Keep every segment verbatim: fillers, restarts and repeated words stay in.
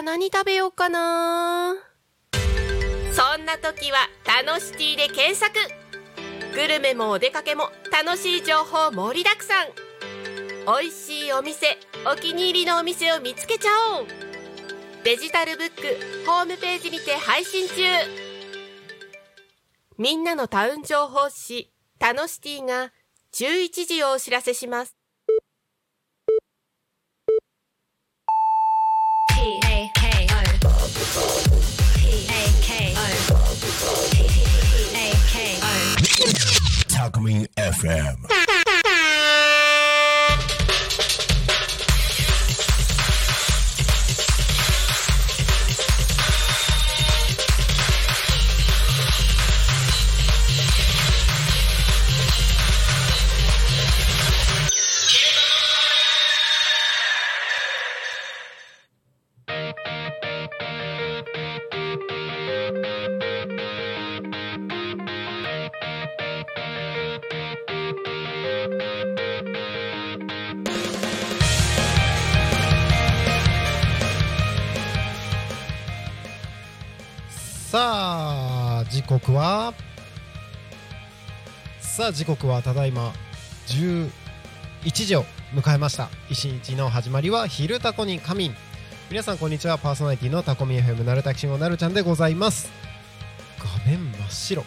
は何食べようかな。そんな時はタノシティで検索。グルメもお出かけも楽しい情報盛りだくさん。おいしいお店、お気に入りのお店を見つけちゃおう。デジタルブック、ホームページにて配信中。みんなのタウン情報誌タノシティがじゅういちじをお知らせします。タコミンエフエム さあ時刻はさあ時刻はただいまじゅういちじを迎えました。一日の始まりは昼タコに仮眠。皆さんこんにちは、パーソナリティのタコミ エフエム なるたきしんごなるちゃんでございます。画面真っ白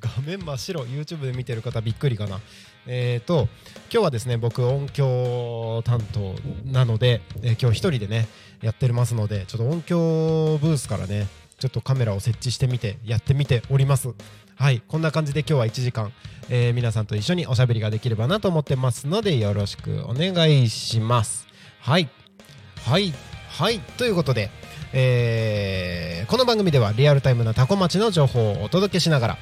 画面真っ白 YouTube で見てる方びっくりかな。えーと今日はですね、僕音響担当なので、えー、今日一人でねやってますので、ちょっと音響ブースからねちょっとカメラを設置してみてやってみております。はい、こんな感じで今日はいちじかん、えー、皆さんと一緒におしゃべりができればなと思ってますので、よろしくお願いします。はいはいはい。ということで、えー、この番組ではリアルタイムなタコ町の情報をお届けしながら、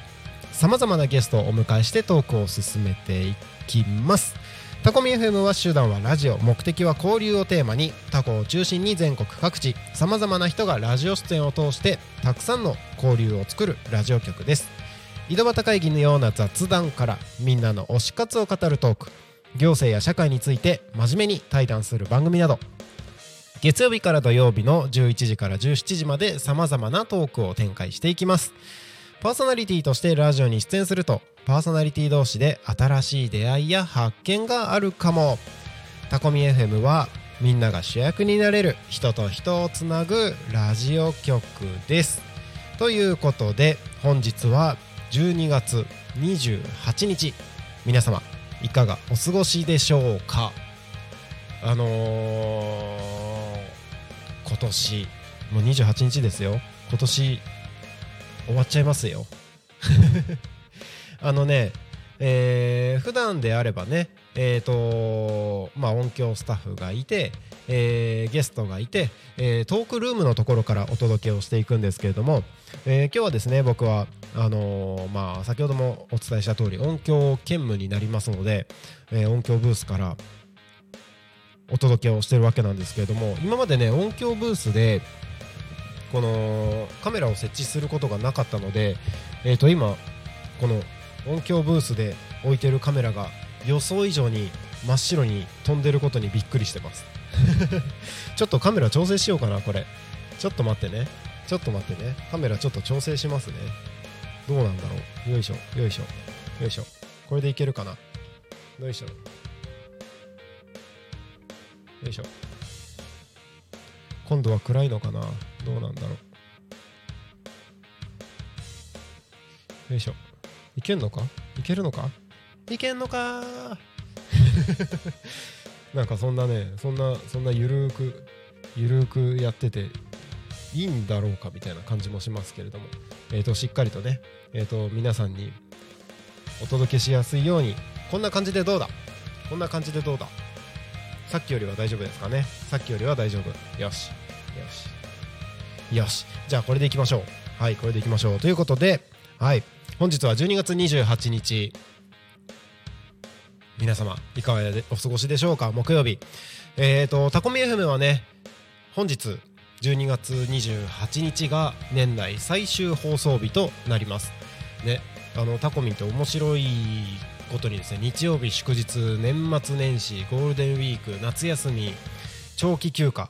さまざまなゲストをお迎えしてトークを進めていきます。タコミ エフエム は手段はラジオ、目的は交流をテーマに、タコを中心に全国各地さまざまな人がラジオ出演を通してたくさんの交流を作るラジオ局です。井戸端会議のような雑談から、みんなの推し活を語るトーク、行政や社会について真面目に対談する番組など、月曜日から土曜日のじゅういちじからじゅうしちじまでさまざまなトークを展開していきます。パーソナリティとしてラジオに出演すると、パーソナリティ同士で新しい出会いや発見があるかも。タコミ エフエム はみんなが主役になれる、人と人をつなぐラジオ局です。ということで本日はじゅうにがつにじゅうはちにち、皆様いかがお過ごしでしょうか。あのー、今年もうにじゅうはちにちですよ。今年終わっちゃいますよあのね、えー、普段であればね、えーとまあ、音響スタッフがいて、えー、ゲストがいて、えー、トークルームのところからお届けをしていくんですけれども、えー、今日はですね、僕はあのーまあ、先ほどもお伝えした通り音響兼務になりますので、えー、音響ブースからお届けをしているわけなんですけれども、今までね音響ブースでこのカメラを設置することがなかったので、えーと今この音響ブースで置いてるカメラが予想以上に真っ白に飛んでることにびっくりしてますちょっとカメラ調整しようかな。これちょっと待ってね、ちょっと待ってね、カメラちょっと調整しますね。どうなんだろう。よいしょよいしょよいしょ、これでいけるかな。よいしょよいしょ、今度は暗いのかな、どうなんだろう。よいしょ、いけんのか、いけるのか、いけんのかなんかそんなね、そんなそんなゆるーくゆるーくやってていいんだろうかみたいな感じもしますけれども、えーとしっかりとね、えーと皆さんにお届けしやすいように、こんな感じでどうだ、こんな感じでどうだ。さっきよりは大丈夫ですかね。さっきよりは大丈夫。よしよしよし、じゃあこれでいきましょう。はい、これでいきましょう。ということで、はい、本日はじゅうにがつにじゅうはちにち、皆様いかがお過ごしでしょうか。木曜日、えーとタコミ エフエム はね、本日じゅうにがつにじゅうはちにちが年内最終放送日となりますね。あのタコミンって面白いことにですね、日曜日、祝日、年末年始、ゴールデンウィーク、夏休み、長期休暇、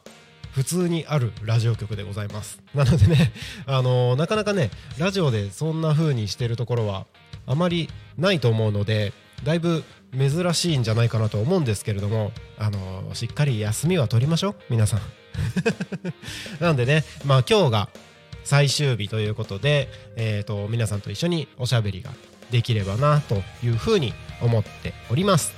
普通にあるラジオ局でございます。なのでね、あのー、なかなかねラジオでそんな風にしてるところはあまりないと思うので、だいぶ珍しいんじゃないかなと思うんですけれども、あのー、しっかり休みは取りましょう皆さんなんでね、まあ、今日が最終日ということで、えーと、皆さんと一緒におしゃべりができればなというふうに思っております。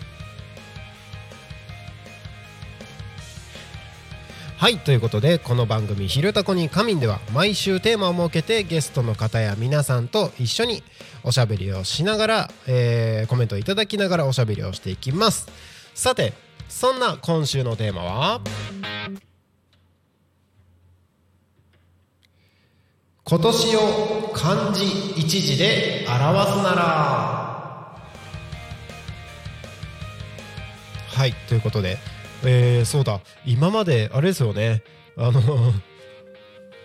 はい、ということでこの番組ひるたこにかみんでは毎週テーマを設けてゲストの方や皆さんと一緒におしゃべりをしながら、えー、コメントをいただきながらおしゃべりをしていきます。さて、そんな今週のテーマは今年を漢字一字で表すなら。はい、ということで、えー、そうだ、今まであれですよね、あの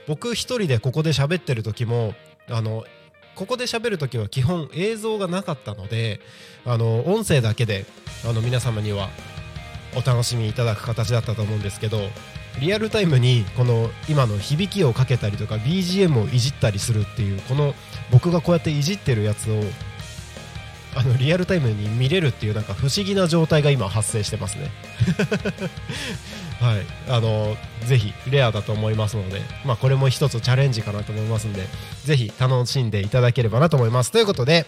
僕一人でここで喋ってる時も、あのここで喋る時は基本映像がなかったので、あの音声だけであの皆様にはお楽しみいただく形だったと思うんですけど、リアルタイムにこの今の響きをかけたりとか ビージーエム をいじったりするっていう、この僕がこうやっていじってるやつをあのリアルタイムに見れるっていう、なんか不思議な状態が今発生してますねはい、あのぜひレアだと思いますので、まあ、これも一つチャレンジかなと思いますので、ぜひ楽しんでいただければなと思います。ということで、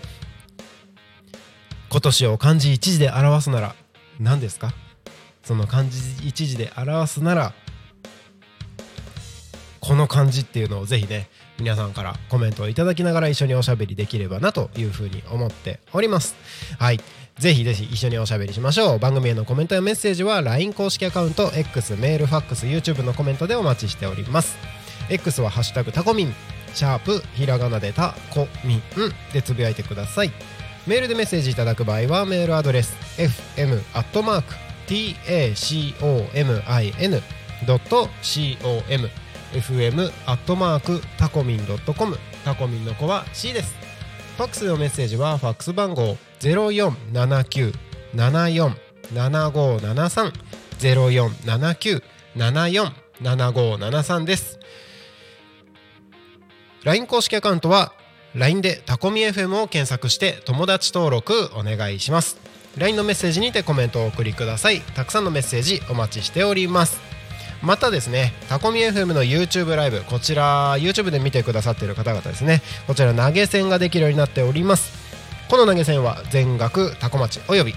今年を漢字一字で表すなら何ですか？その漢字一字で表すなら、この漢字っていうのをぜひね、皆さんからコメントをいただきながら一緒におしゃべりできればなというふうに思っております。はい、ぜひぜひ一緒におしゃべりしましょう。番組へのコメントやメッセージは ライン 公式アカウント、 X、 メール、ファックス、 YouTube のコメントでお待ちしております。 X はハッシュタグタコミン、シャープひらがなでタコミンでつぶやいてください。メールでメッセージいただく場合はメールアドレス エフエムアットマークタコミンドットコム エフエムアットマークタコミンドットコム、 タコミンの子は C です。ファックスのメッセージはファックス番号 ゼロよんななきゅうななよんななごななさん ゼロよんななきゅうななよんななごななさん です。 ライン 公式アカウントは ライン でタコミ エフエム を検索して友達登録お願いします。 ライン のメッセージにてコメントをお送りください。たくさんのメッセージお待ちしております。またですね、タコミ エフエム の YouTube ライブ、こちら YouTube で見てくださっている方々ですね、こちら投げ銭ができるようになっております。この投げ銭は全額タコ町および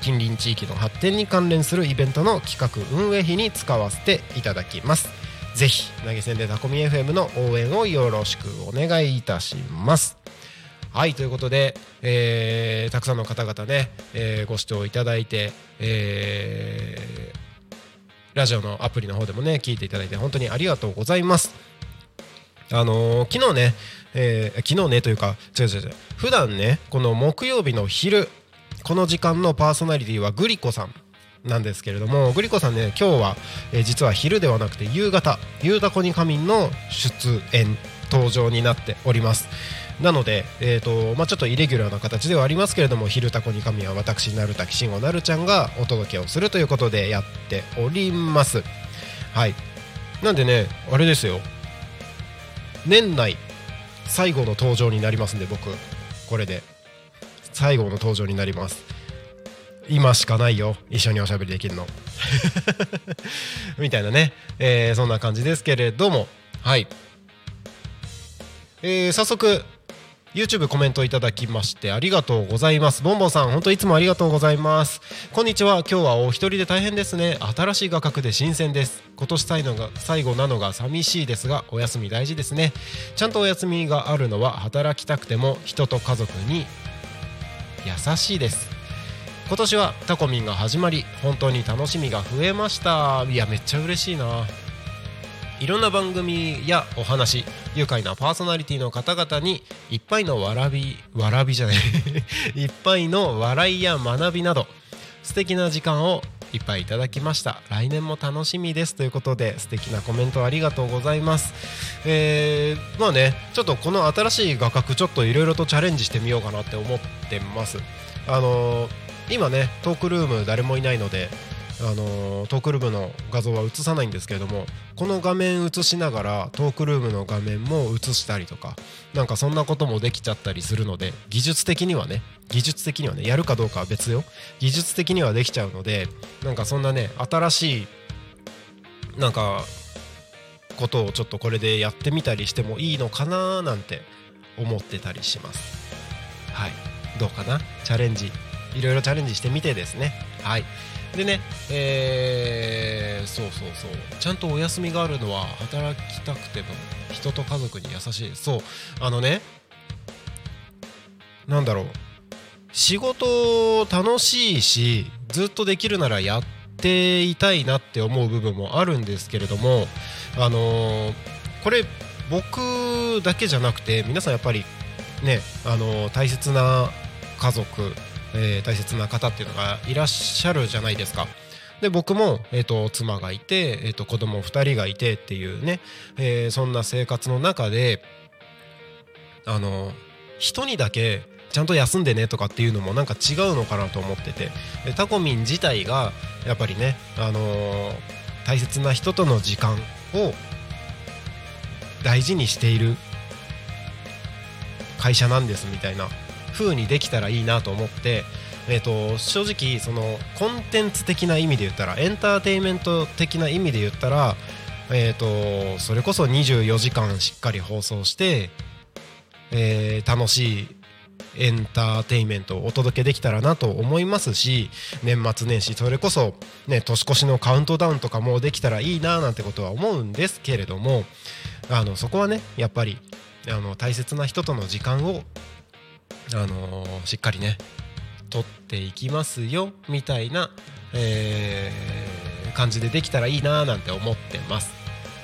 近隣地域の発展に関連するイベントの企画運営費に使わせていただきます。ぜひ投げ銭でタコミ エフエム の応援をよろしくお願いいたします。はい、ということで、えー、たくさんの方々ね、えー、ご視聴いただいて、えーラジオのアプリの方でもね聞いていただいて本当にありがとうございます。あのー、昨日ね、えー、昨日ねというか違う違う違う普段ねこの木曜日の昼この時間のパーソナリティはグリコさんなんですけれども、グリコさんね今日は、えー、実は昼ではなくて夕方、ゆうたこにかみんの出演登場になっております。なので、えーとまあ、ちょっとイレギュラーな形ではありますけれども、ひるたこにかみは私なるたきしんごなるちゃんがお届けをするということでやっております。はい、なんでねあれですよ、年内最後の登場になりますんで、僕これで最後の登場になります。今しかないよ一緒におしゃべりできるのみたいなね、えー、そんな感じですけれども、はい、えー、早速YouTube コメントいただきましてありがとうございます。ボンボンさん本当いつもありがとうございます。こんにちは、今日はお一人で大変ですね。新しい画角で新鮮です。今年最後が最後なのが寂しいですが、お休み大事ですね。ちゃんとお休みがあるのは働きたくても人と家族に優しいです。今年はタコミンが始まり本当に楽しみが増えました。いやめっちゃ嬉しいな。いろんな番組やお話、愉快なパーソナリティの方々にいっぱいのわらび、わらびじゃないいっぱいの笑いや学びなど素敵な時間をいっぱいいただきました。来年も楽しみです。ということで素敵なコメントありがとうございます。えー、まあねちょっとこの新しい画角ちょっといろいろとチャレンジしてみようかなって思ってます。あのー、今ねトークルーム誰もいないので、あのトークルームの画像は映さないんですけれども、この画面映しながらトークルームの画面も映したりとか、なんかそんなこともできちゃったりするので、技術的にはね技術的にはねやるかどうかは別よ、技術的にはできちゃうので、なんかそんなね新しいなんかことをちょっとこれでやってみたりしてもいいのかななんて思ってたりします。はい、どうかな、チャレンジいろいろチャレンジしてみてですね。はい、でね、えー、そうそうそう、ちゃんとお休みがあるのは働きたくても人と家族に優しい。そう、あのね、なんだろう、仕事楽しいしずっとできるならやっていたいなって思う部分もあるんですけれども、あのー、これ僕だけじゃなくて皆さんやっぱりね、あのー、大切な家族、えー、大切な方っていうのがいらっしゃるじゃないですか。で僕も、えー、と妻がいて、えー、と子供ふたりがいてっていうね、えー、そんな生活の中で、あのー、人にだけちゃんと休んでねとかっていうのもなんか違うのかなと思ってて、タコミン自体がやっぱりね、あのー、大切な人との時間を大事にしている会社なんですみたいな風にできたらいいなと思って、えー、と正直そのコンテンツ的な意味で言ったら、エンターテインメント的な意味で言ったら、えー、とそれこそにじゅうよじかんしっかり放送して、えー、楽しいエンターテインメントをお届けできたらなと思いますし、年末年始それこそ、ね、年越しのカウントダウンとかもできたらいいななんてことは思うんですけれども、あのそこはねやっぱりあの大切な人との時間を、あのー、しっかりね取っていきますよみたいな、えー、感じでできたらいいななんて思ってます。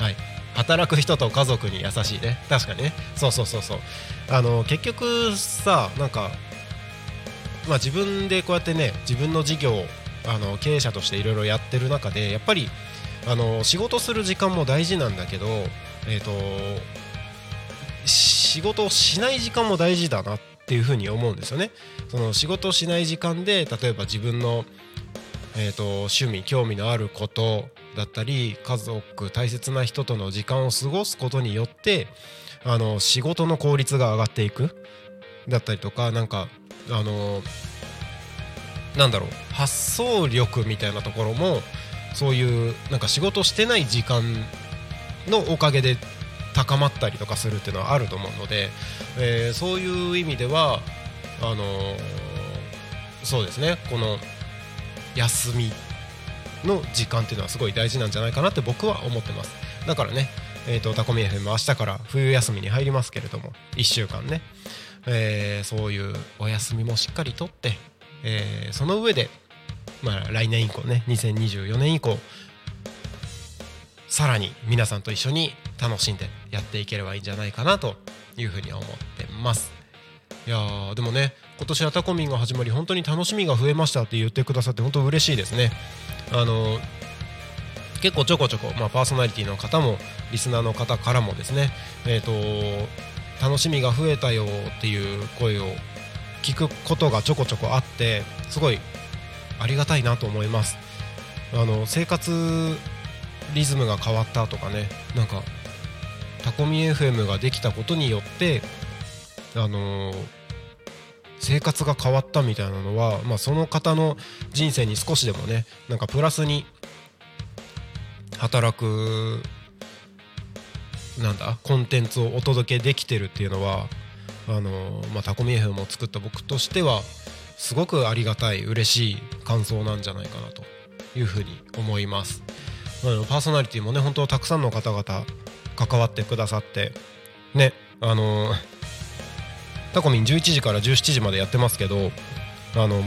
はい、働く人と家族に優しいね。確かにね、そうそうそうそう、あの結局さ、なんか、まあ、自分でこうやってね自分の事業をあの経営者としていろいろやってる中で、やっぱりあの仕事する時間も大事なんだけど、えーと、仕事をしない時間も大事だなっていうふうに思うんですよね。その仕事をしない時間で、例えば自分の、えーと、趣味興味のあることだったり、家族大切な人との時間を過ごすことによって、あの仕事の効率が上がっていくだったりとか、なんかあのなんだろう、発想力みたいなところも、そういうなんか仕事してない時間のおかげで高まったりとかするっていうのはあると思うので、えー、そういう意味ではあのそうですね、この休みの時間っていうのはすごい大事なんじゃないかなって僕は思ってます。だからね、えーと、タコミ エフエム 明日から冬休みに入りますけれども、いっしゅうかんね、えー、そういうお休みもしっかりとって、えー、その上で、まあ、来年以降ね、にせんにじゅうよねん以降さらに皆さんと一緒に楽しんでやっていければいいんじゃないかなというふうに思ってます。いやー、でもね、今年はタコミンが始まり本当に楽しみが増えましたって言ってくださって本当嬉しいですね。あの結構ちょこちょこ、まあ、パーソナリティの方もリスナーの方からもですね、えーと、楽しみが増えたよっていう声を聞くことがちょこちょこあって、すごいありがたいなと思います。あの生活リズムが変わったとかね、なんかタコミ エフエム ができたことによってあのー、生活が変わったみたいなのは、まあ、その方の人生に少しでもね、なんかプラスに働くなんだコンテンツをお届けできてるっていうのは、あのーまあ、タコミ エフエム を作った僕としてはすごくありがたい、嬉しい感想なんじゃないかなというふうに思います。あのパーソナリティもね、本当たくさんの方々関わってくださってね、あのータコミンじゅういちじからじゅうしちじまでやってますけど、あの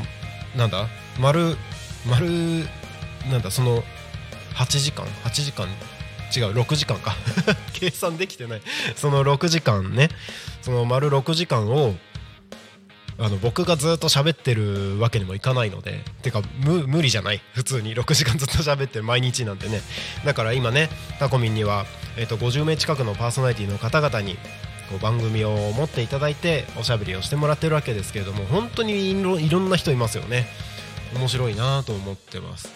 なんだ丸丸なんだそのはちじかんはちじかん違うろくじかんか計算できてないそのろくじかんね、その丸ろくじかんをあの僕がずっと喋ってるわけにもいかないので、てか 無, 無理じゃない、普通にろくじかんずっと喋ってる毎日なんてね。だから今ね、タコミンには、えー、とごじゅうめい近くのパーソナリティの方々にこう番組を持っていただいておしゃべりをしてもらってるわけですけれども、本当にいろんな人いますよね。面白いなと思ってます。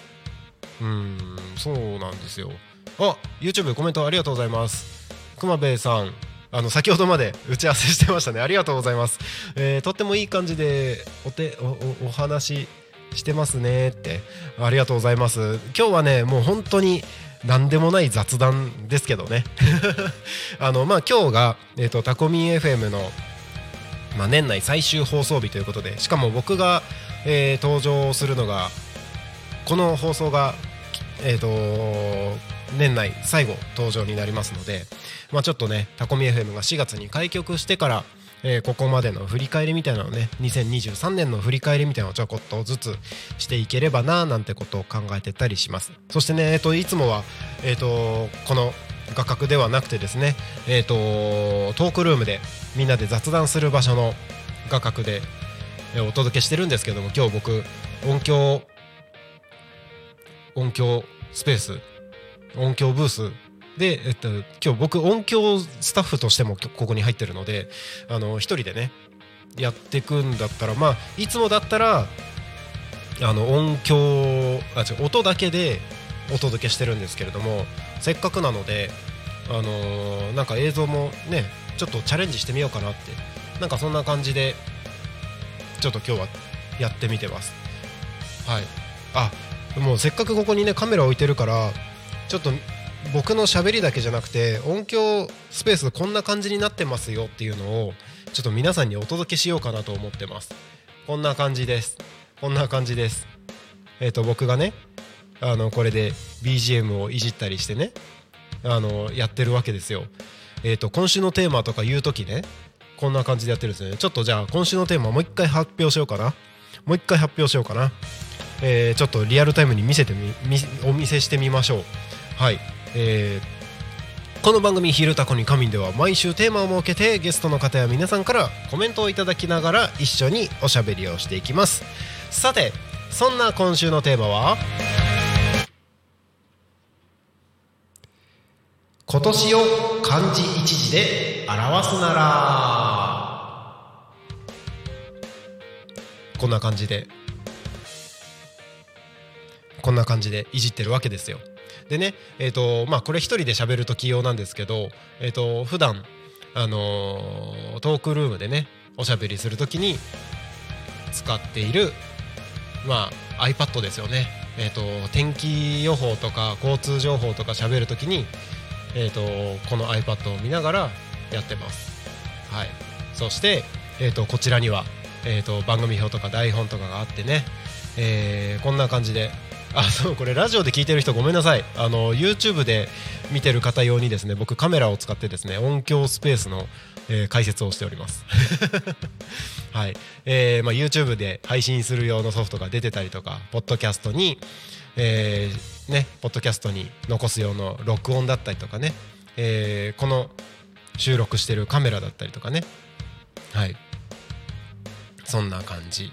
うーん、そうなんですよ。あ、 YouTube コメントありがとうございます。熊部さん、あの先ほどまで打ち合わせしてましたね。ありがとうございます、えー、とってもいい感じで お, て お, お, お話してますねって、ありがとうございます。今日はね、もう本当になんでもない雑談ですけどねあの、まあ、今日が、えーと、タコミン エフエム の、まあ、年内最終放送日ということで、しかも僕が、えー、登場するのが、この放送が、えーと、年内最後登場になりますので、まあ、ちょっとね、タコミ エフエム がしがつに開局してから、えー、ここまでの振り返りみたいなのね、にせんにじゅうさんねんの振り返りみたいなのをちょこっとずつしていければななんてことを考えてたりします。そしてね、えー、といつもは、えー、とこの画角ではなくてですね、えー、とトークルームでみんなで雑談する場所の画角でお届けしてるんですけども、今日僕音響音響スペース音響ブースで、えっと、今日僕音響スタッフとしてもここに入ってるので、あの一人でねやってくんだったら、まあいつもだったらあの音響あ違う音だけでお届けしてるんですけれども、せっかくなので、あのー、なんか映像もねちょっとチャレンジしてみようかなって、なんかそんな感じでちょっと今日はやってみてます。はい。あ、もうせっかくここにねカメラ置いてるから、ちょっと僕の喋りだけじゃなくて音響スペースこんな感じになってますよっていうのをちょっと皆さんにお届けしようかなと思ってます。こんな感じです。こんな感じです。えっと僕がね、あのこれで ビージーエム をいじったりしてね、あのやってるわけですよ。えっと今週のテーマとか言うときね、こんな感じでやってるんですよね。ちょっとじゃあ今週のテーマもう一回発表しようかな。もう一回発表しようかな。えー、ちょっとリアルタイムに見せてみ、お見せしてみましょう。はい。えー、この番組「昼タコに仮眠」では毎週テーマを設けて、ゲストの方や皆さんからコメントをいただきながら一緒におしゃべりをしていきます。さて、そんな今週のテーマは今年を漢字一字で表すなら。こんな感じでこんな感じでいじってるわけですよ。でね、えーとまあ、これ一人で喋る時用なんですけど、えーと普段、あのー、トークルームでねおしゃべりする時に使っている、まあ、iPad ですよね、えーと天気予報とか交通情報とか喋る時に、えーとこの iPad を見ながらやってます、はい。そして、えーとこちらには、えーと番組表とか台本とかがあってね、えー、こんな感じで、あ、そう、これラジオで聞いてる人ごめんなさい、あの YouTube で見てる方用にですね、僕カメラを使ってですね音響スペースの、えー、解説をしておりますはい、えーまあ、YouTube で配信する用のソフトが出てたりとか、ポッドキャストに、えーね、ポッドキャストに残す用の録音だったりとかね、えー、この収録してるカメラだったりとかね、はい、そんな感じ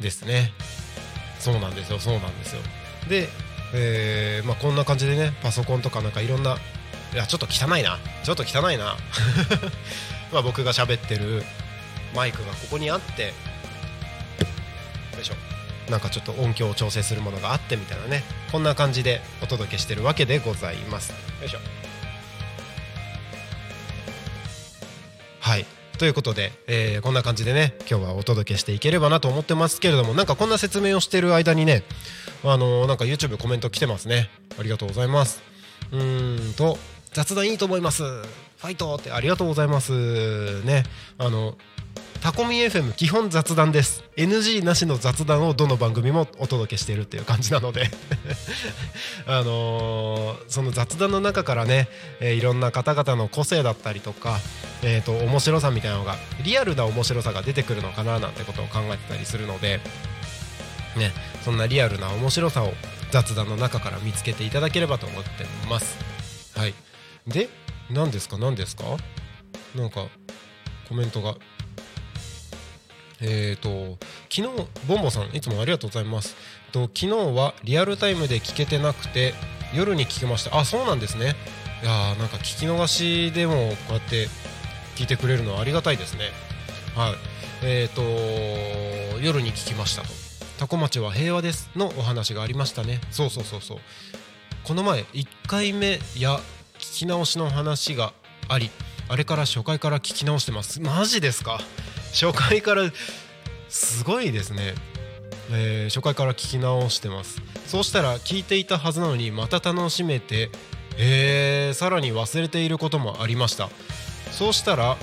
ですね。そうなんですよ、そうなんですよ。で、えーまあ、こんな感じでね、パソコンとかなんかいろんな、いやちょっと汚いな、ちょっと汚いなまあ僕が喋ってるマイクがここにあって、よいしょ、なんかちょっと音響を調整するものがあってみたいなね、こんな感じでお届けしてるわけでございます。よいしょ。はい、ということで、えー、こんな感じでね今日はお届けしていければなと思ってますけれども、なんかこんな説明をしてる間にね、あのー、なんか YouTube コメント来てますね。ありがとうございます。うーんと、雑談いいと思います、ファイトって、ありがとうございますね。あのタコミ エフエム 基本雑談です。 エヌジー なしの雑談をどの番組もお届けしているっていう感じなのであのー、その雑談の中からね、えー、いろんな方々の個性だったりとか、えーと、面白さみたいなのが、リアルな面白さが出てくるのかななんてことを考えてたりするので、ね、そんなリアルな面白さを雑談の中から見つけていただければと思ってます。はい。で、何ですか何ですかなんかコメントが、えーと昨日、ボンボさんいつもありがとうございますと、昨日はリアルタイムで聞けてなくて夜に聞けました。あ、そうなんですね。いや、なんか聞き逃しでもこうやって聞いてくれるのはありがたいですね。はい。えーと夜に聞きましたと。タコ町は平和ですのお話がありましたね。そうそうそうそう、この前いっかいめや聞き直しの話があり、あれから初回から聞き直してます。マジですか？初回からすごいですね、えー、初回から聞き直してます。そうしたら聞いていたはずなのにまた楽しめて、えー、さらに忘れていることもありました。そうしたら、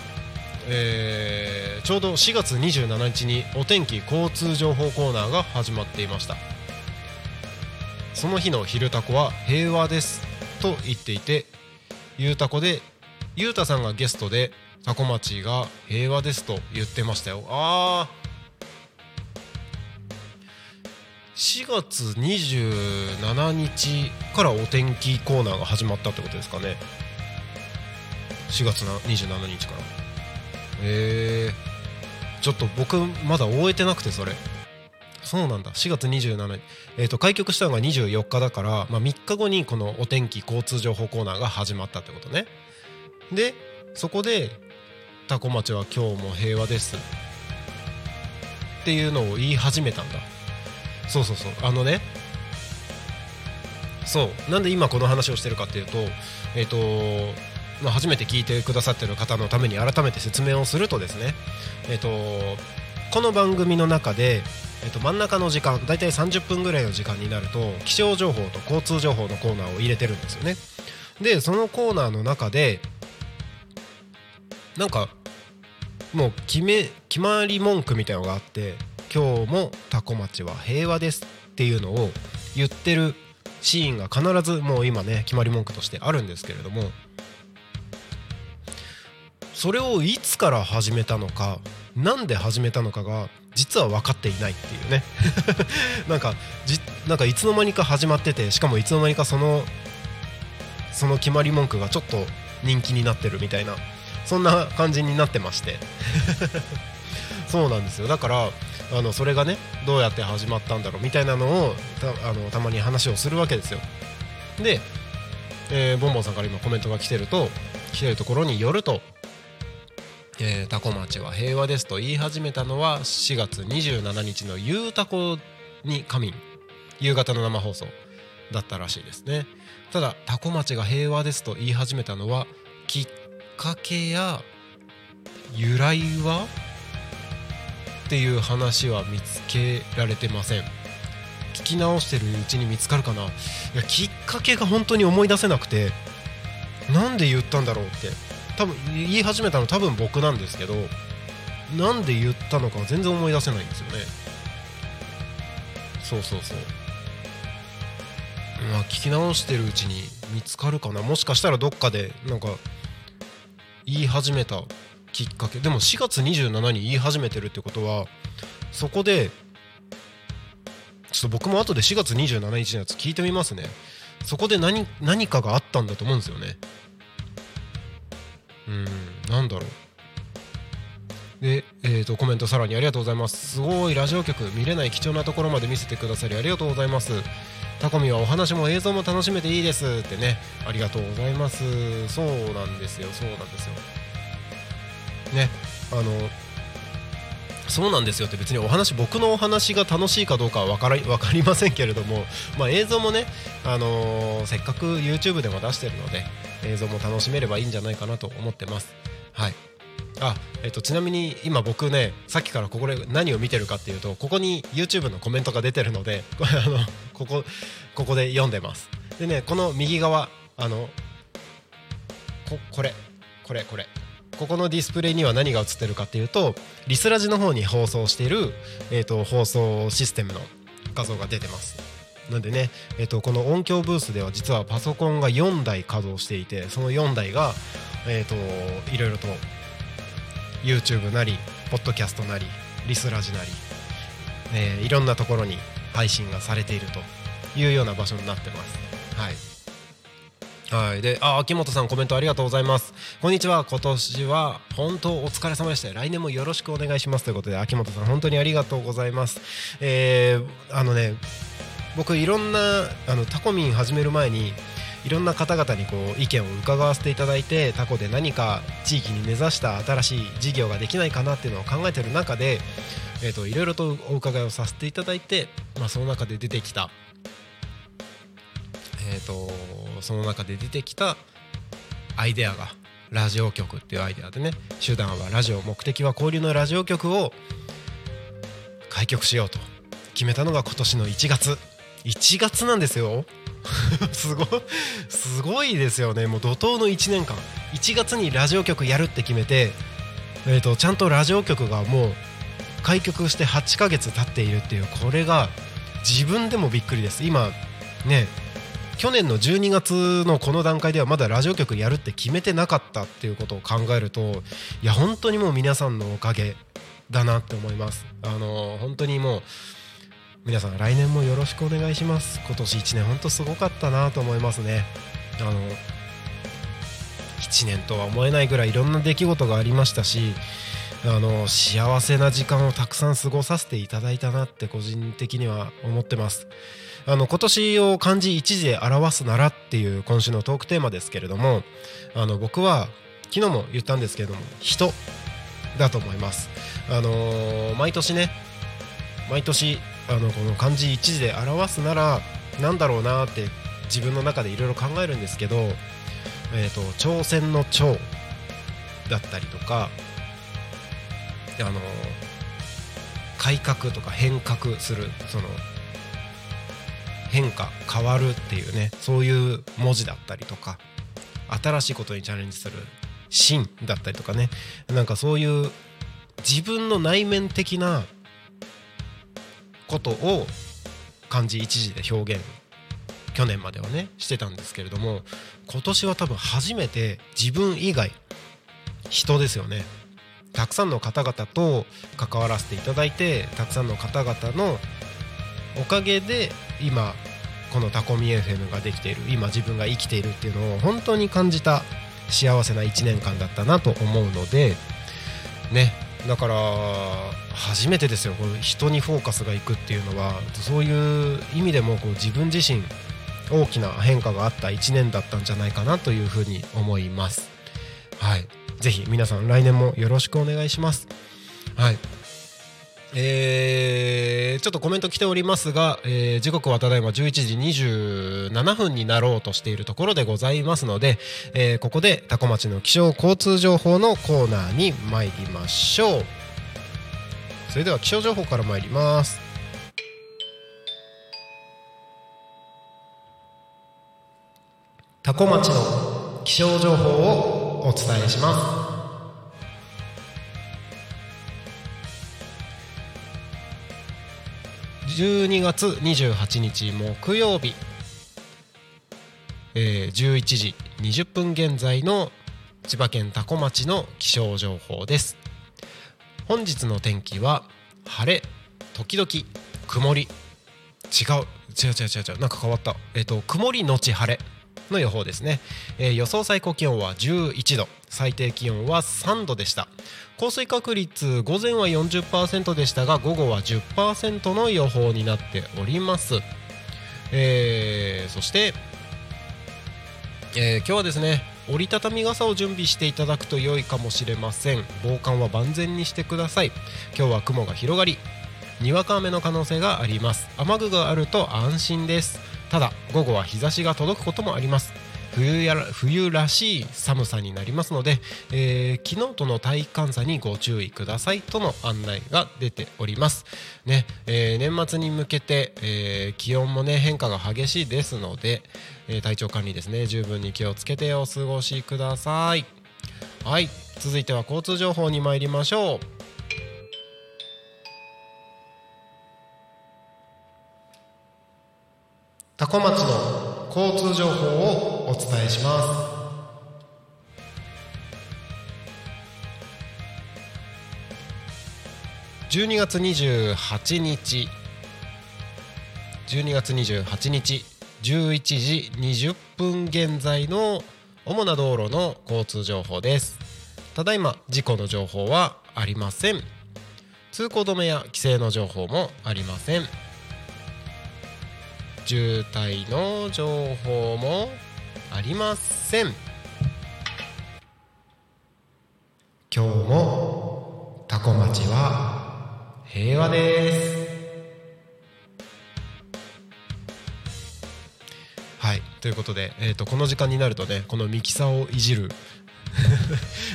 えー、ちょうどしがつにじゅうしちにちにお天気交通情報コーナーが始まっていました。その日の昼タコは平和ですと言っていて、ゆうたこでゆうたさんがゲストでタコ町が平和ですと言ってましたよ。あー、しがつにじゅうしちにちからお天気コーナーが始まったってことですかね。しがつにじゅうしちにちから、えー、ちょっと僕まだ終えてなくて、それそうなんだ。しがつにじゅうしちにち、えー、と開局したのがにじゅうよっかだから、まあ、みっかごにこのお天気交通情報コーナーが始まったってことね。でそこでタコ町は今日も平和ですっていうのを言い始めたんだ。そうそうそう、あのね、そうなんで今この話をしてるかっていうと、えっとまあ、初めて聞いてくださってる方のために改めて説明をするとですね、えっとこの番組の中で、えっと、真ん中の時間、だいたいさんじゅっぷんぐらいの時間になると気象情報と交通情報のコーナーを入れてるんですよね。でそのコーナーの中でなんかもう決め決まり文句みたいなのがあって、今日もタコ町は平和ですっていうのを言ってるシーンが必ずもう今ね決まり文句としてあるんですけれども、それをいつから始めたのか、なんで始めたのかが実は分かっていないっていうねなんかじなんかいつの間にか始まってて、しかもいつの間にかそのその決まり文句がちょっと人気になってるみたいな、そんな感じになってましてそうなんですよ。だからあのそれがねどうやって始まったんだろうみたいなのを た, あのたまに話をするわけですよ。で、えー、ボンボンさんから今コメントが来てると来てるところによると、えー、タコ町は平和ですと言い始めたのはしがつにじゅうしちにちのゆうたこに仮眠、夕方の生放送だったらしいですね。ただタコ町が平和ですと言い始めたのはきっかけや由来はっていう話は見つけられてません。聞き直してるうちに見つかるかな。いや、きっかけが本当に思い出せなくて、なんで言ったんだろうって多分言い始めたの多分僕なんですけど、なんで言ったのか全然思い出せないんですよね。そうそうそう、まあ、聞き直してるうちに見つかるかな。もしかしたらどっかでなんか言い始めたきっかけでも、しがつにじゅうしちにちに言い始めてるってことは、そこでちょっと僕も後でしがつにじゅうしちにちのやつ聞いてみますね。そこで 何, 何かがあったんだと思うんですよね。うーん、なんだろう。で、えーと、コメントさらにありがとうございます。すごいラジオ局、見れない貴重なところまで見せてくださりありがとうございます。タコミはお話も映像も楽しめていいですってね、ありがとうございます。そうなんですよ、そうなんですよね、あのそうなんですよって別にお話、僕のお話が楽しいかどうかは分から、分かりませんけれども、まあ、映像もね、あのー、せっかく YouTube でも出してるので映像も楽しめればいいんじゃないかなと思ってます。はい。あ、えっと、ちなみに今僕ねさっきからここで何を見てるかっていうと、ここに YouTube のコメントが出てるのであのここ、ここで読んでます。でね、この右側、あの こ, これこれこれここのディスプレイには何が映ってるかっていうと、リスラジの方に放送している、えー、と放送システムの画像が出てます。なんでね、えー、とこの音響ブースでは実はパソコンがよんだい稼働していて、そのよんだいが、えー、といろいろと YouTube なりポッドキャストなりリスラジなり、えー、いろんなところに配信がされているというような場所になってます。はいはい、で、あ、秋元さんコメントありがとうございます。こんにちは、今年は本当お疲れ様でした、来年もよろしくお願いしますということで、秋元さん本当にありがとうございます。えー、あのね、僕いろんなあのタコミン始める前にいろんな方々にこう意見を伺わせていただいて、タコで何か地域に根ざした新しい事業ができないかなっていうのを考えてる中で、えーと、いろいろとお伺いをさせていただいて、まあ、その中で出てきた、えーと、その中で出てきたアイデアがラジオ局っていうアイデアでね、手段はラジオ、目的は交流のラジオ局を開局しようと決めたのが今年のいちがつ。いちがつなんですよすご、すごいですよね。もう怒涛のいちねんかん、いちがつにラジオ局やるって決めて、えーと、ちゃんとラジオ局がもう開局してはちかげつ経っているっていう、これが自分でもびっくりです。今ね、去年のじゅうにがつのこの段階ではまだラジオ局やるって決めてなかったっていうことを考えると、いや本当にもう皆さんのおかげだなって思います。あの本当にもう皆さん来年もよろしくお願いします。今年いちねん本当すごかったなと思いますね。あのいちねんとは思えないぐらいいろんな出来事がありましたし、あの幸せな時間をたくさん過ごさせていただいたなって個人的には思ってます。あの今年を漢字一字で表すならっていう今週のトークテーマですけれども、あの僕は昨日も言ったんですけれども、人だと思います。あのー、毎年ね毎年あのこの漢字一字で表すならなんだろうなって自分の中でいろいろ考えるんですけど、えーと、挑戦の挑だったりとか、あの改革とか変革する、その変化、変わるっていうね、そういう文字だったりとか、新しいことにチャレンジする新だったりとかね、なんかそういう自分の内面的なことを漢字一字で表現、去年まではねしてたんですけれども、今年は多分初めて自分以外、人ですよね。たくさんの方々と関わらせていただいて、たくさんの方々のおかげで今このタコミ エフエム ができている、今自分が生きているっていうのを本当に感じた幸せないちねんかんだったなと思うのでね。だから初めてですよ、こう人にフォーカスがいくっていうのは、そういう意味でもこう自分自身大きな変化があったいちねんだったんじゃないかなというふうに思います。はい、ぜひ皆さん来年もよろしくお願いします。はい、えー、ちょっとコメント来ておりますが、えー、時刻はただいまじゅういちじにじゅうななふんになろうとしているところでございますので、えー、ここでタコ町の気象交通情報のコーナーに参りましょう。それでは気象情報から参ります。タコ町の気象情報をお伝えします。じゅうにがつにじゅうはちにち木曜日、えー、じゅういちじにじゅっぷん現在の千葉県多古町の気象情報です。本日の天気は晴れ時々曇り、違う違う違う違うなんか変わった、えーと、曇りのち晴れの予報ですね。えー、予想最高気温はじゅういちど、最低気温はさんどでした。降水確率午前は よんじゅっパーセント でしたが、午後は じゅっパーセント の予報になっております。えー、そして、えー、今日はですね、折りたたみ傘を準備していただくと良いかもしれません。防寒は万全にしてください。今日は雲が広がりにわか雨の可能性があります。雨具があると安心です。ただ午後は日差しが届くこともあります。冬やら、冬らしい寒さになりますので、えー、昨日との体感差にご注意くださいとの案内が出ております、ね。えー、年末に向けて、えー、気温もね変化が激しいですので、えー、体調管理ですね、十分に気をつけてお過ごしください。はい、続いては交通情報に参りましょう。タコ町の交通情報をお伝えします。じゅうにがつにじゅうはちにちじゅうにがつにじゅうはちにちじゅういちじにじゅっぷん現在の主な道路の交通情報です。ただいま事故の情報はありません。通行止めや規制の情報もありません。渋滞の情報もありません。今日もタコ町は平和です。はいということで、えー、とこの時間になるとね、このミキサーをいじる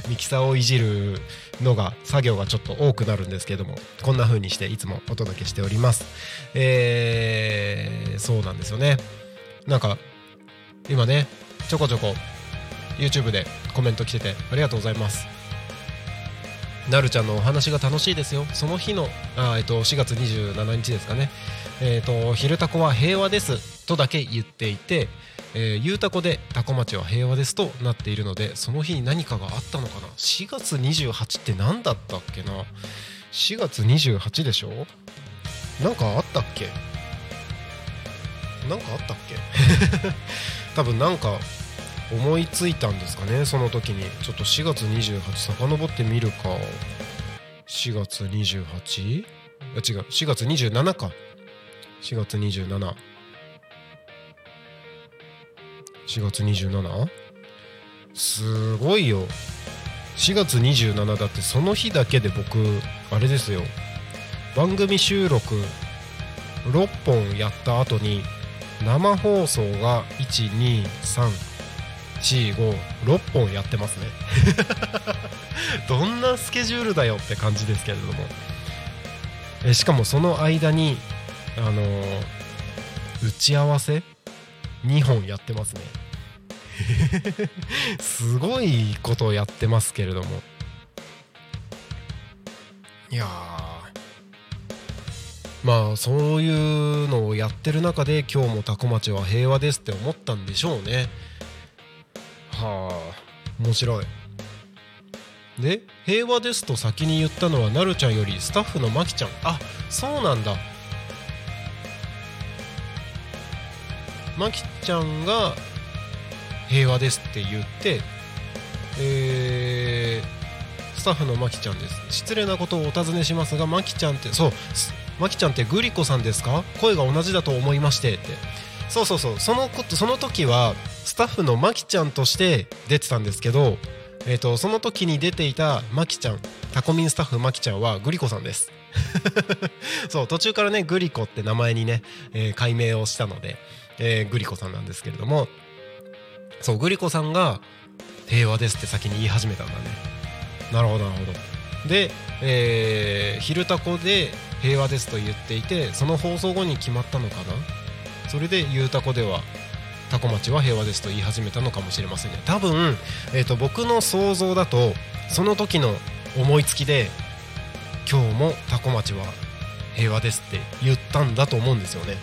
ミキサーをいじるのが作業がちょっと多くなるんですけども、こんな風にしていつもお届けしております。えー、そうなんですよね。なんか今ねちょこちょこ YouTube でコメント来ててありがとうございます。なるちゃんのお話が楽しいですよ。その日のあ、えっと、しがつにじゅうしちにちですかね、えっと、昼タコは平和ですとだけ言っていて、えー、ゆうたこでタコ町は平和ですとなっているので、その日に何かがあったのかな。しがつにじゅうはちって何だったっけな。しがつにじゅうはちでしょ。なんかあったっけなんかあったっけ多分なんか思いついたんですかね、その時に。ちょっとしがつにじゅうはち遡ってみるか。しがつにじゅうはち？ あ、違う、しがつにじゅうしちか。しがつにじゅうしち、しがつにじゅうしち？ すごいよ。しがつにじゅうしちだって、その日だけで僕あれですよ、番組収録ろっぽんやった後に生放送が いち、に、さん、よん、ご、ろっぽんやってますねどんなスケジュールだよって感じですけれども、えしかもその間にあのー、打ち合わせにほんやってますねすごいことをやってますけれども、いやまあそういうのをやってる中で、今日もタコ町は平和ですって思ったんでしょうね。はあ、面白い。で、平和ですと先に言ったのはなるちゃんよりスタッフのまきちゃん。あ、そうなんだ。まきちゃんが平和ですって言って、えー、スタッフのまきちゃんです。失礼なことをお尋ねしますが、まきちゃんって、そう、まきちゃんってグリコさんですか？声が同じだと思いましてって。そうそうそう、そのこと、その時はスタッフのまきちゃんとして出てたんですけど、えーと、その時に出ていたまきちゃん、タコミンスタッフまきちゃんはグリコさんですそう、途中からねグリコって名前にね、えー、改名をしたので、えー、グリコさんなんですけれども、そう、グリコさんが平和ですって先に言い始めたんだね。なるほどなるほど。で、えー、昼タコで平和ですと言っていて、その放送後に決まったのかな。それでゆうタコではタコ町は平和ですと言い始めたのかもしれませんね。多分、えーと、僕の想像だとその時の思いつきで今日もタコ町は平和ですって言ったんだと思うんですよね。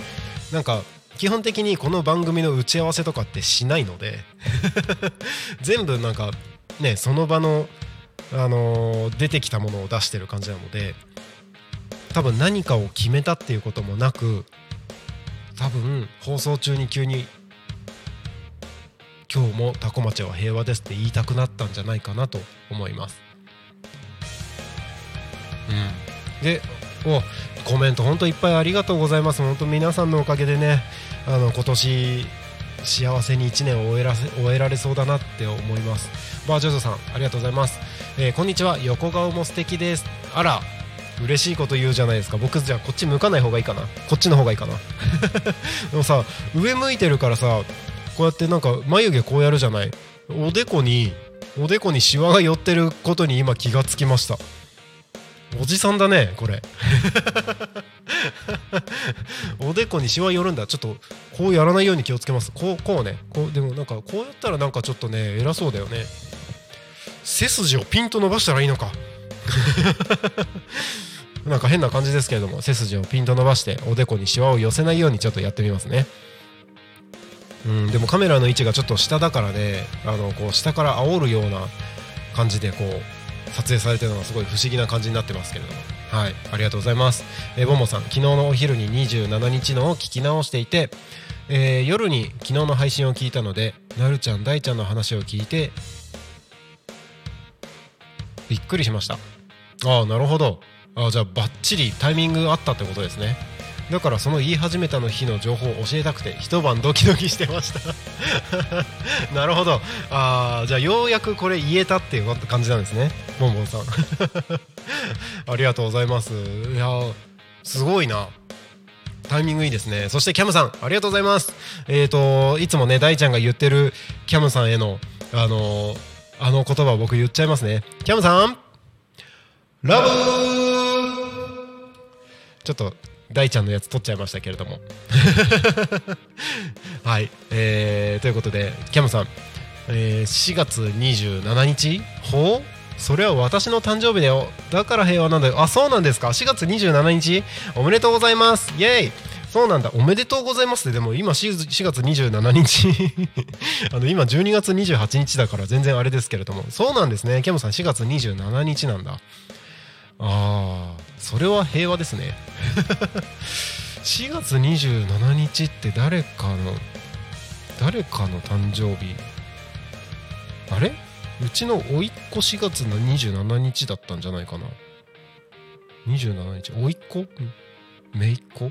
なんか基本的にこの番組の打ち合わせとかってしないので全部なんかね、その場の、あのー、出てきたものを出してる感じなので、多分何かを決めたっていうこともなく、多分放送中に急に今日もタコ町は平和ですって言いたくなったんじゃないかなと思います。うん、で、おコメント本当いっぱいありがとうございます。本当皆さんのおかげでね、あの今年幸せにいちねんを終えらせ終えられそうだなって思います。バージョジョさんありがとうございます。えー、こんにちは、横顔も素敵です。あら嬉しいこと言うじゃないですか。僕じゃあこっち向かない方がいいかな、こっちの方がいいかなでもさ、上向いてるからさ、こうやってなんか眉毛こうやるじゃない。おでこにおでこにシワが寄ってることに今気がつきました。おじさんだねこれおでこにシワ寄るんだ。ちょっとこうやらないように気をつけます。こう、こうね、こう。でもなんかこうやったらなんかちょっとね偉そうだよね。背筋をピンと伸ばしたらいいのかなんか変な感じですけれども、背筋をピンと伸ばしておでこにシワを寄せないようにちょっとやってみますね。うん、でもカメラの位置がちょっと下だからね、あのこう下から煽るような感じでこう撮影されてるのがすごい不思議な感じになってますけれども、はい、ありがとうございます。えボモさん、昨日のお昼ににじゅうしちにちのを聞き直していて、えー、夜に昨日の配信を聞いたので、なるちゃん大ちゃんの話を聞いてびっくりしました。ああ、なるほど。あ、じゃあバッチリタイミングあったってことですねだからその言い始めたの日の情報を教えたくて一晩ドキドキしてましたなるほど。あ、じゃあようやくこれ言えたっていう感じなんですね、ボンボンさんありがとうございます。いやすごいな、タイミングいいですね。そしてキャムさんありがとうございます。えーといつもね大ちゃんが言ってるキャムさんへのあのー、あの言葉を僕言っちゃいますね。キャムさんラブー。ちょっと大ちゃんのやつ取っちゃいましたけれどもはい、えー、ということでキャムさん、えー、しがつにじゅうしちにち、ほうそれは私の誕生日だよ、だから平和なんだよ。あ、そうなんですか。しがつにじゅうしちにちおめでとうございます、イエーイ。そうなんだ、おめでとうございますって。でも今しがつにじゅうしちにちあの今じゅうにがつにじゅうはちにちだから全然あれですけれども、そうなんですね。キャムさんしがつにじゅうしちにちなんだ。あー、それは平和ですねしがつにじゅうしちにちって誰かの誰かの誕生日、あれうちの甥っ子しがつのにじゅうしちにちだったんじゃないかな。にじゅうしちにち、甥っ子姪っ子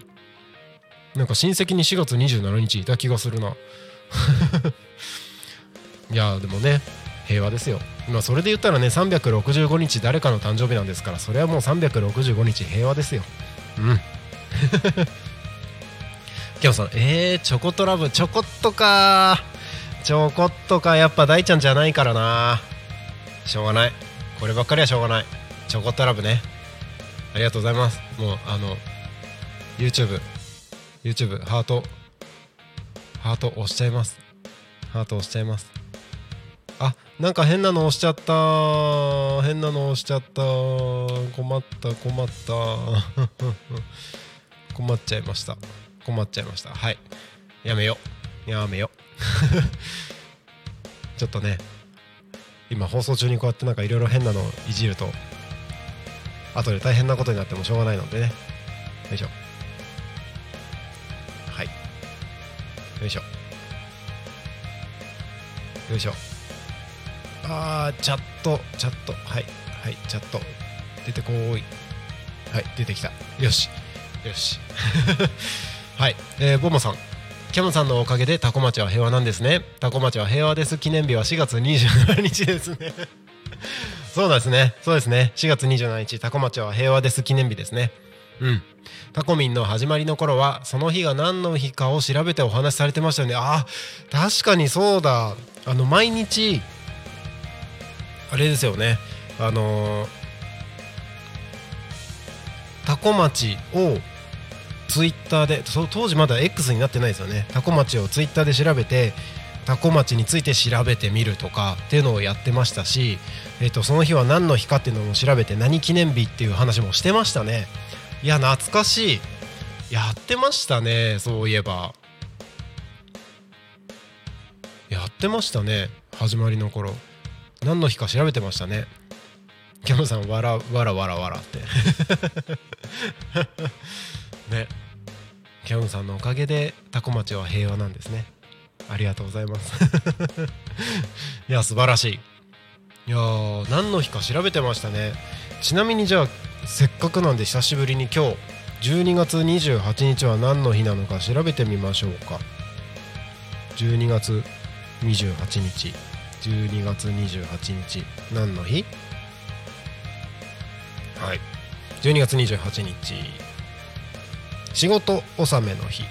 なんか親戚にしがつにじゅうしちにちいた気がするないやでもね平和ですよ。まあそれで言ったらねさんびゃくろくじゅうごにち誰かの誕生日なんですから、それはもうさんびゃくろくじゅうごにち平和ですよ。うんキャムさん、えーチョコトラブチョコっとかちょこっとか、やっぱ大ちゃんじゃないからな、しょうがない、こればっかりはしょうがない。ちょこっとラブね、ありがとうございます。もうあの YouTube YouTube ハートハート押しちゃいます、ハート押しちゃいます。あ、なんか変なの押しちゃった、変なの押しちゃった、困った困った困っちゃいました困っちゃいました。はい、やめよやめよちょっとね今放送中にこうやってなんかいろいろ変なのをいじると後で大変なことになってもしょうがないのでね。よいしょ、はい、よいしょよいしょ。あー、チャットチャット、はいはい、チャット出てこーい。はい、出てきた、よしよしはい、えー、ボモさん、キャムさんのおかげでタコ町は平和なんですね。タコ町は平和です。記念日はしがつにじゅうしちにちですねそうなんですね、そうですね、しがつにじゅうしちにちタコ町は平和です記念日ですね。うん、タコミンの始まりの頃はその日が何の日かを調べてお話しされてましたよね。あ、確かにそうだ、あの毎日あれですよね、あのー、タコ町をツイッターで、当時まだ X になってないですよね。タコ町をツイッターで調べてタコ町について調べてみるとかっていうのをやってましたし、えっと、その日は何の日かっていうのも調べて何記念日っていう話もしてましたね。いや懐かしい、やってましたね、そういえばやってましたね。始まりの頃何の日か調べてましたね。キャムさんわらわらわらわらってね、キャムさんのおかげでタコ町は平和なんですね。ありがとうございますいや素晴らしい。いや何の日か調べてましたね。ちなみにじゃあせっかくなんで久しぶりに今日じゅうにがつにじゅうはちにちは何の日なのか調べてみましょうか。じゅうにがつにじゅうはちにち、じゅうにがつにじゅうはちにち何の日。はい、じゅうにがつにじゅうはちにち仕事納めの日。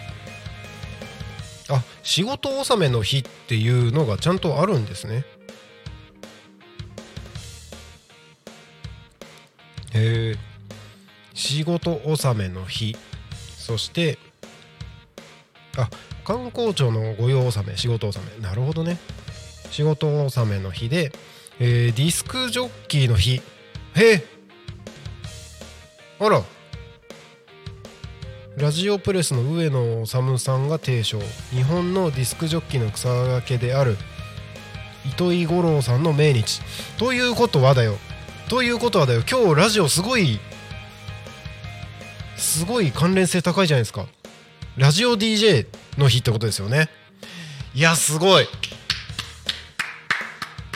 あ、仕事納めの日っていうのがちゃんとあるんですね。へえ、仕事納めの日。そしてあ、観光庁の御用納め、仕事納め、なるほどね、仕事納めの日で、えー、ディスクジョッキーの日。へえ、あら、ラジオプレスの上野修さんが提唱、日本のディスクジョッキーの草分けである糸井五郎さんの命日。ということはだよ、ということはだよ、今日ラジオすごいすごい関連性高いじゃないですか。ラジオ ディージェー の日ってことですよね。いやすごい、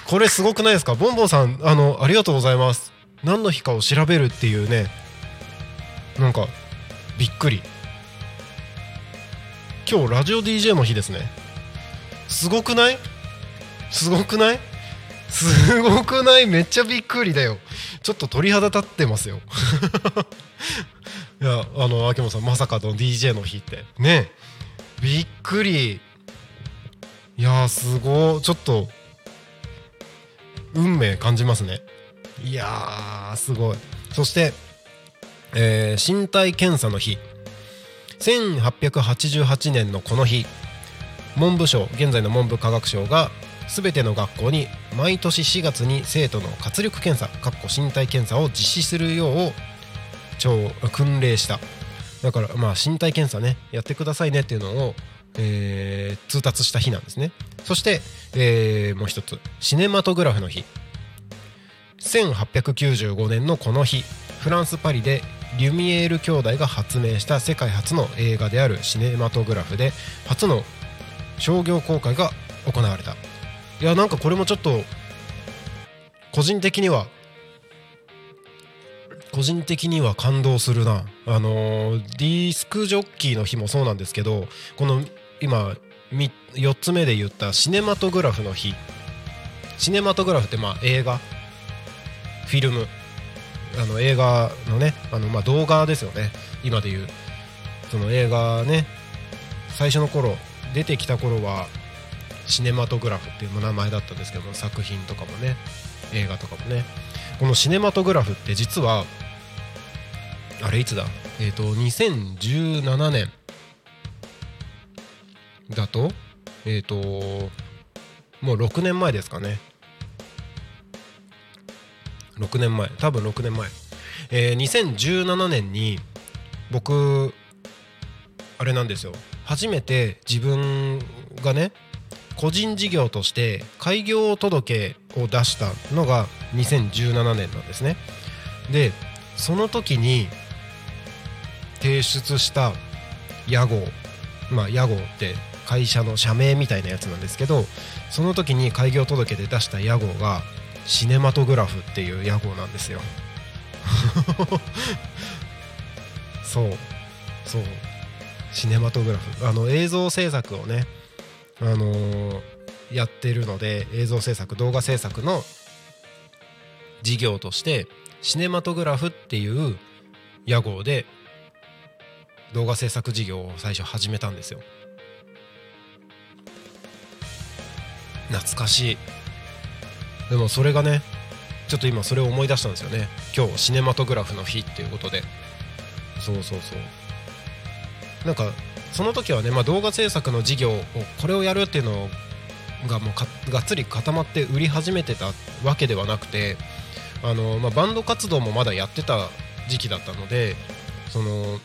これすごくないですか。ボンボンさん、あのありがとうございます。何の日かを調べるっていうね、なんかびっくり。今日ラジオ ディージェー の日ですね。すごくない？すごくない？すごくない？めっちゃびっくりだよ。ちょっと鳥肌立ってますよ。いや、あの秋元さん、まさかの ディージェー の日ってね、びっくり。いやー、すごい、ちょっと運命感じますね。いやー、すごい。そして、えー、身体検査の日、せんはっぴゃくはちじゅうはちねんのこの日、文部省、現在の文部科学省がすべての学校に毎年しがつに生徒の活力検査（身体検査）を実施するよう超訓令した。だから、まあ、身体検査ね、やってくださいねっていうのを、えー、通達した日なんですね。そして、えー、もう一つ、シネマトグラフの日、せんはっぴゃくきゅうじゅうごねんのこの日、フランス・パリでリュミエール兄弟が発明した世界初の映画であるシネマトグラフで初の商業公開が行われた。いや、なんかこれもちょっと個人的には個人的には感動するな。あのディスクジョッキーの日もそうなんですけど、この今よっつめで言ったシネマトグラフの日、シネマトグラフってまあ映画、フィルム、あの映画のね、あのまあ動画ですよね。今で言うその映画ね、最初の頃出てきた頃はシネマトグラフっていう名前だったんですけども、作品とかもね、映画とかもね、このシネマトグラフって実はあれいつだ、えーとにせんじゅうななねんだと、えーともうろくねんまえですかね。ろくねんまえ、多分ろくねんまえ、えー、にせんじゅうななねんに僕あれなんですよ、初めて自分がね個人事業として開業届を出したのがにせんじゅうななねんなんですね。で、その時に提出した屋号、まあ屋号って会社の社名みたいなやつなんですけど、その時に開業届で出した屋号がシネマトグラフっていう屋号なんですよ。そうそう、シネマトグラフ、あの映像制作をね、あのー、やってるので、映像制作、動画制作の事業としてシネマトグラフっていう屋号で動画制作事業を最初始めたんですよ。懐かしい。でもそれがね、ちょっと今それを思い出したんですよね。今日シネマトグラフの日っていうことで、そうそうそう、なんかその時はね、まあ、動画制作の事業をこれをやるっていうのがもうがっつり固まって売り始めてたわけではなくて、あの、まあ、バンド活動もまだやってた時期だったので、その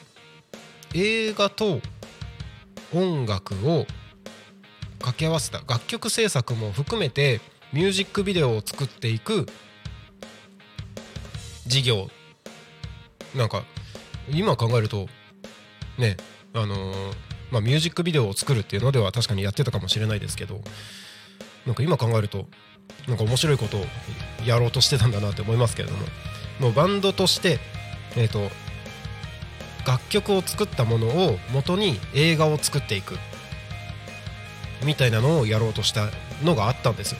映画と音楽を掛け合わせた楽曲制作も含めてミュージックビデオを作っていく事業、なんか今考えるとね、あのーまあ、ミュージックビデオを作るっていうのでは確かにやってたかもしれないですけど、なんか今考えるとなんか面白いことをやろうとしてたんだなって思いますけれども、もうバンドとして、えーと楽曲を作ったものを元に映画を作っていくみたいなのをやろうとしたのがあったんですよ。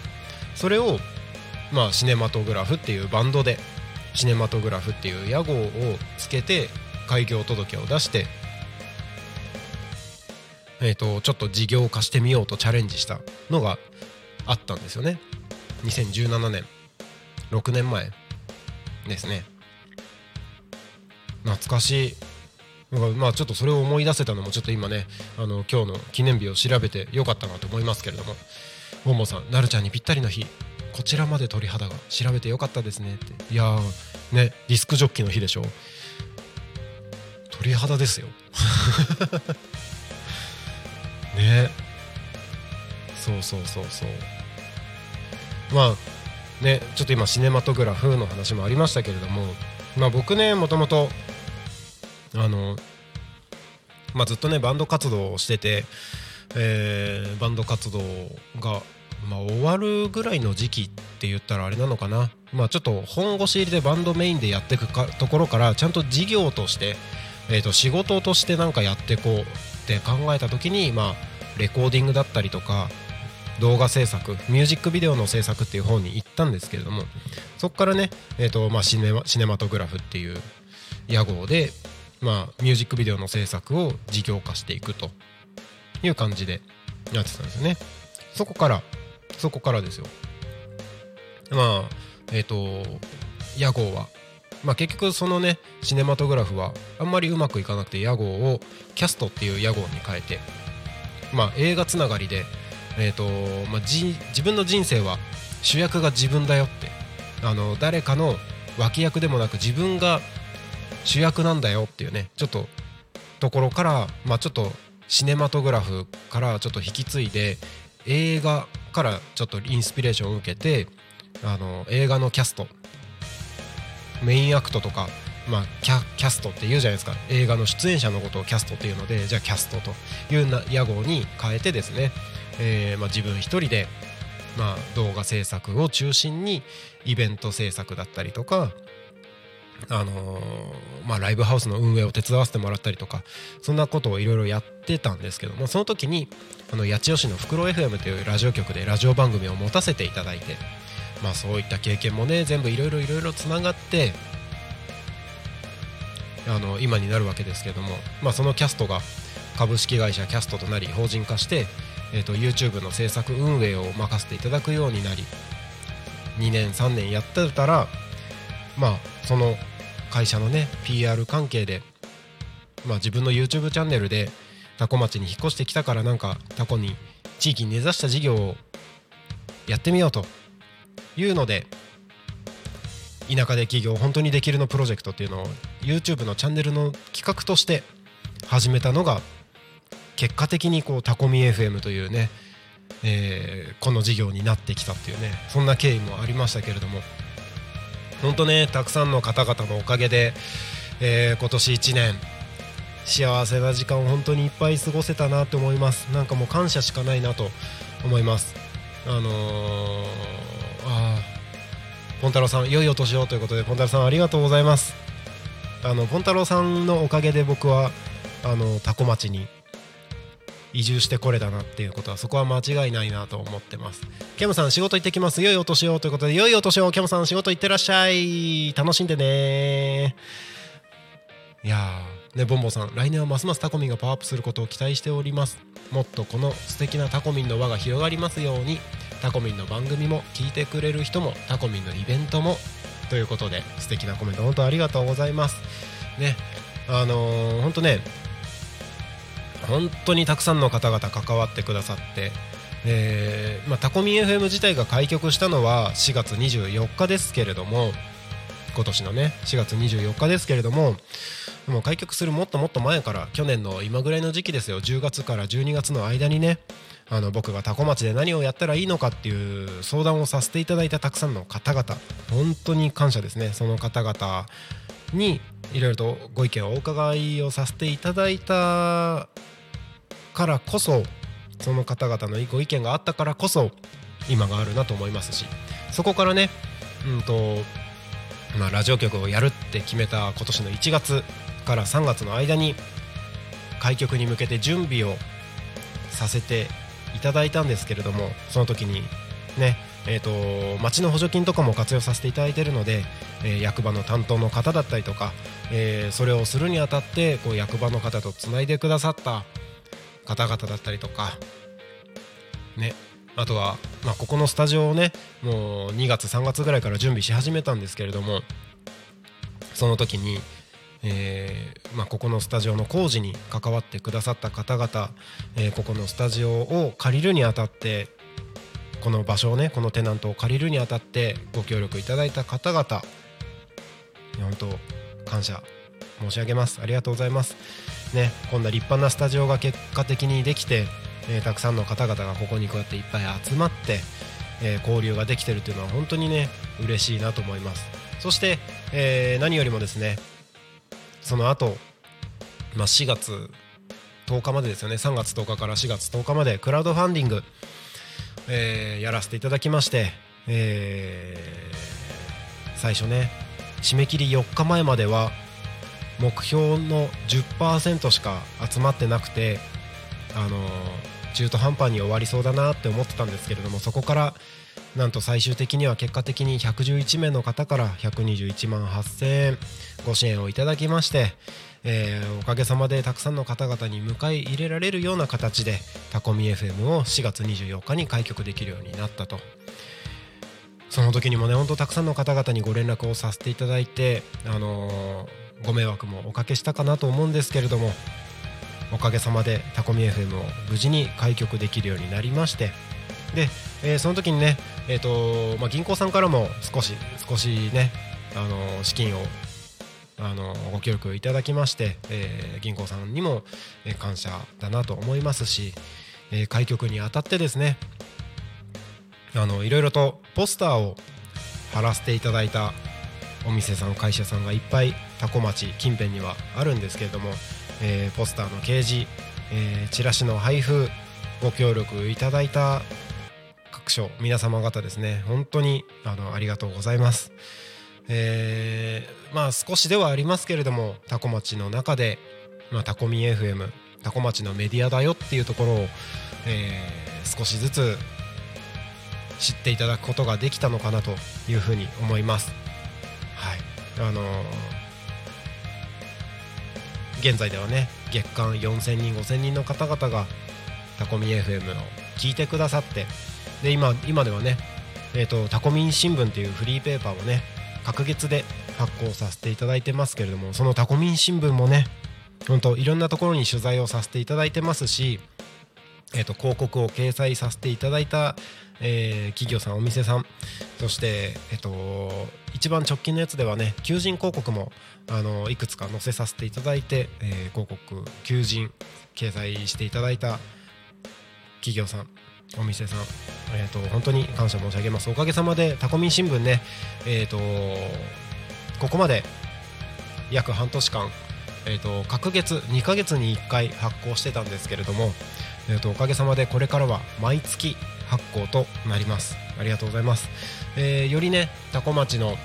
それを、まあ、シネマトグラフっていうバンドでシネマトグラフっていう屋号をつけて開業届を出して、えーと、ちょっと事業化してみようとチャレンジしたのがあったんですよね。にせんじゅうななねん、ろくねんまえですね。懐かしい。まあちょっとそれを思い出せたのもちょっと今ね、あの今日の記念日を調べてよかったなと思いますけれども、ボンボンさん、なるちゃんにぴったりの日、こちらまで鳥肌が、調べてよかったですねって。いやーね、ディスクジョッキーの日でしょ、鳥肌ですよ。ね、そうそうそうそう、まあね、ちょっと今シネマトグラフの話もありましたけれども、まあ僕ね、もともとあの、まあ、ずっとねバンド活動をしてて、えー、バンド活動が、まあ、終わるぐらいの時期って言ったらあれなのかな、まあ、ちょっと本腰入りでバンドメインでやっていくかところから、ちゃんと事業として、えーと仕事としてなんかやってこうって考えた時に、まあ、レコーディングだったりとか動画制作、ミュージックビデオの制作っていう方に行ったんですけれども、そこからね、えーとまあ、シネマ、シネマトグラフっていう屋号で、まあ、ミュージックビデオの制作を事業化していくという感じでやってたんですよね。そこからそこからですよ。まあえっと屋号は、まあ、結局そのねシネマトグラフはあんまりうまくいかなくて、屋号をキャストっていう屋号に変えて、まあ、映画つながりで、えーとまあ、じ自分の人生は主役が自分だよって、あの誰かの脇役でもなく自分が主役なんだよっていうね、ちょっとところから、まあ、ちょっとシネマトグラフからちょっと引き継いで映画からちょっとインスピレーションを受けて、あの映画のキャスト、メインアクトとか、まあ、キャ、キャストって言うじゃないですか。映画の出演者のことをキャストっていうので、じゃあキャストというな屋号に変えてですね、えーまあ、自分一人で、まあ、動画制作を中心にイベント制作だったりとか、あのーまあ、ライブハウスの運営を手伝わせてもらったりとか、そんなことをいろいろやってたんですけども、その時にあの八千代市のふくろ エフエム というラジオ局でラジオ番組を持たせていただいて、まあ、そういった経験もね全部いろいろいろいろつながってあの今になるわけですけども、まあ、そのキャストが株式会社キャストとなり法人化して、えー、と YouTube の制作運営を任せていただくようになり、にねんさんねんやってたら、まあ、その会社のね ピーアール 関係で、まあ、自分の YouTube チャンネルでタコ町に引っ越してきたから、なんかタコに地域に根ざした事業をやってみようというので、田舎で起業本当にできるのプロジェクトっていうのを YouTube のチャンネルの企画として始めたのが、結果的にこうタコミ エフエム というね、えー、この事業になってきたっていうね、そんな経緯もありましたけれども、本当ねたくさんの方々のおかげで、えー、今年いちねん幸せな時間を本当にいっぱい過ごせたなと思います。なんかもう感謝しかないなと思います。あのー、あポンタロウさん良いお年をということで、ポンタロウさんありがとうございます。あのポンタロウさんのおかげで僕はあのタコ町に移住してこれだなっていうことは、そこは間違いないなと思ってます。ケムさん仕事行ってきます、良いお年をということで、良いお年をケムさん、仕事行ってらっしゃい、楽しんでね。いやーね、ボンボさん来年はますますタコミンがパワーアップすることを期待しております。もっとこの素敵なタコミンの輪が広がりますように、タコミンの番組も聞いてくれる人もタコミンのイベントもということで、素敵なコメント本当ありがとうございますね。あのー、本当ね本当にたくさんの方々関わってくださって、えーまあ、タコミン エフエム 自体が開局したのはしがつにじゅうよっかですけれども、今年のねしがつにじゅうよっかですけれども、もう開局するもっともっと前から、去年の今ぐらいの時期ですよ、じゅうがつからじゅうにがつの間にね、あの僕がタコ町で何をやったらいいのかっていう相談をさせていただいたたくさんの方々、本当に感謝ですね。その方々にいろいろとご意見をお伺いをさせていただいたからこそ、その方々のご意見があったからこそ今があるなと思いますし、そこからね、うんとまあ、ラジオ局をやるって決めた今年のいちがつからさんがつの間に開局に向けて準備をさせていただいたんですけれども、その時にねえー、と町の補助金とかも活用させていただいているので、えー、役場の担当の方だったりとか、えー、それをするにあたってこう役場の方とつないでくださった方々だったりとか、ね、あとは、まあ、ここのスタジオをねもうにがつさんがつぐらいから準備し始めたんですけれども、その時に、えーまあ、ここのスタジオの工事に関わってくださった方々、えー、ここのスタジオを借りるにあたってこの場所をね、このテナントを借りるにあたってご協力いただいた方々、本当感謝申し上げます。ありがとうございます、ね、こんな立派なスタジオが結果的にできて、えー、たくさんの方々がここにこうやっていっぱい集まって、えー、交流ができてるっていうのは本当にね嬉しいなと思います。そして、えー、何よりもですね、その後、まあ、しがつとおかまでですよね、さんがつとおかからしがつとおかまでクラウドファンディングえー、やらせていただきまして、えー、最初ね締め切りよっかまえまでは目標の じゅっパーセント しか集まってなくて、あの中途半端に終わりそうだなって思ってたんですけれども、そこからなんと最終的には結果的にひゃくじゅういちめいの方からひゃくにじゅういちまんはっせんえんご支援をいただきまして、えー、おかげさまでたくさんの方々に迎え入れられるような形でタコミ エフエム をしがつにじゅうよっかに開局できるようになったと。その時にもね、本当たくさんの方々にご連絡をさせていただいて、あのー、ご迷惑もおかけしたかなと思うんですけれども、おかげさまでタコミ エフエム を無事に開局できるようになりまして、で、えー、その時にね、えーとまあ、銀行さんからも少し少しね、あのー、資金を、あのー、ご協力いただきまして、えー、銀行さんにも感謝だなと思いますし、えー、開局にあたってですね、あのいろいろとポスターを貼らせていただいたお店さん、会社さんがいっぱい多古町近辺にはあるんですけれども、えー、ポスターの掲示、えー、チラシの配布、ご協力いただいた各所皆様方ですね、本当に あのありがとうございます。えー、まあ少しではありますけれども、多古町の中で、まあ、タコミ エフエム 多古町のメディアだよっていうところを、えー、少しずつ知っていただくことができたのかなというふうに思います。はい、あのー、現在ではね、月間よんせんにんごせんにんの方々がタコミ エフエム を聞いてくださって、で 今, 今ではね、えーと、タコミン新聞っていうフリーペーパーをね、隔月で発行させていただいてますけれども、そのタコミン新聞もね、本当いろんなところに取材をさせていただいてますし、えーと、広告を掲載させていただいた、えー、企業さん、お店さん、そして、えっと、一番直近のやつではね、求人広告もあのいくつか載せさせていただいて、えー、広告、求人掲載していただいた企業さん、お店さん、えー、と本当に感謝申し上げます。おかげさまでタコミン新聞ね、えー、とここまで約半年間、えー、と隔月にかげつにいっかい発行してたんですけれども、えー、とおかげさまでこれからは毎月発行となります。ありがとうございます。えー、よりね、多古町の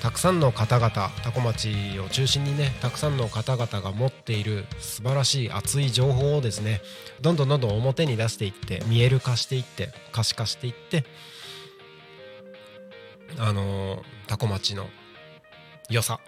たくさんの方々、多古町を中心にね、たくさんの方々が持っている素晴らしい熱い情報をですね、どんどんどんどん表に出していって、見える化していって、可視化していって、あのー、多古町の良さ、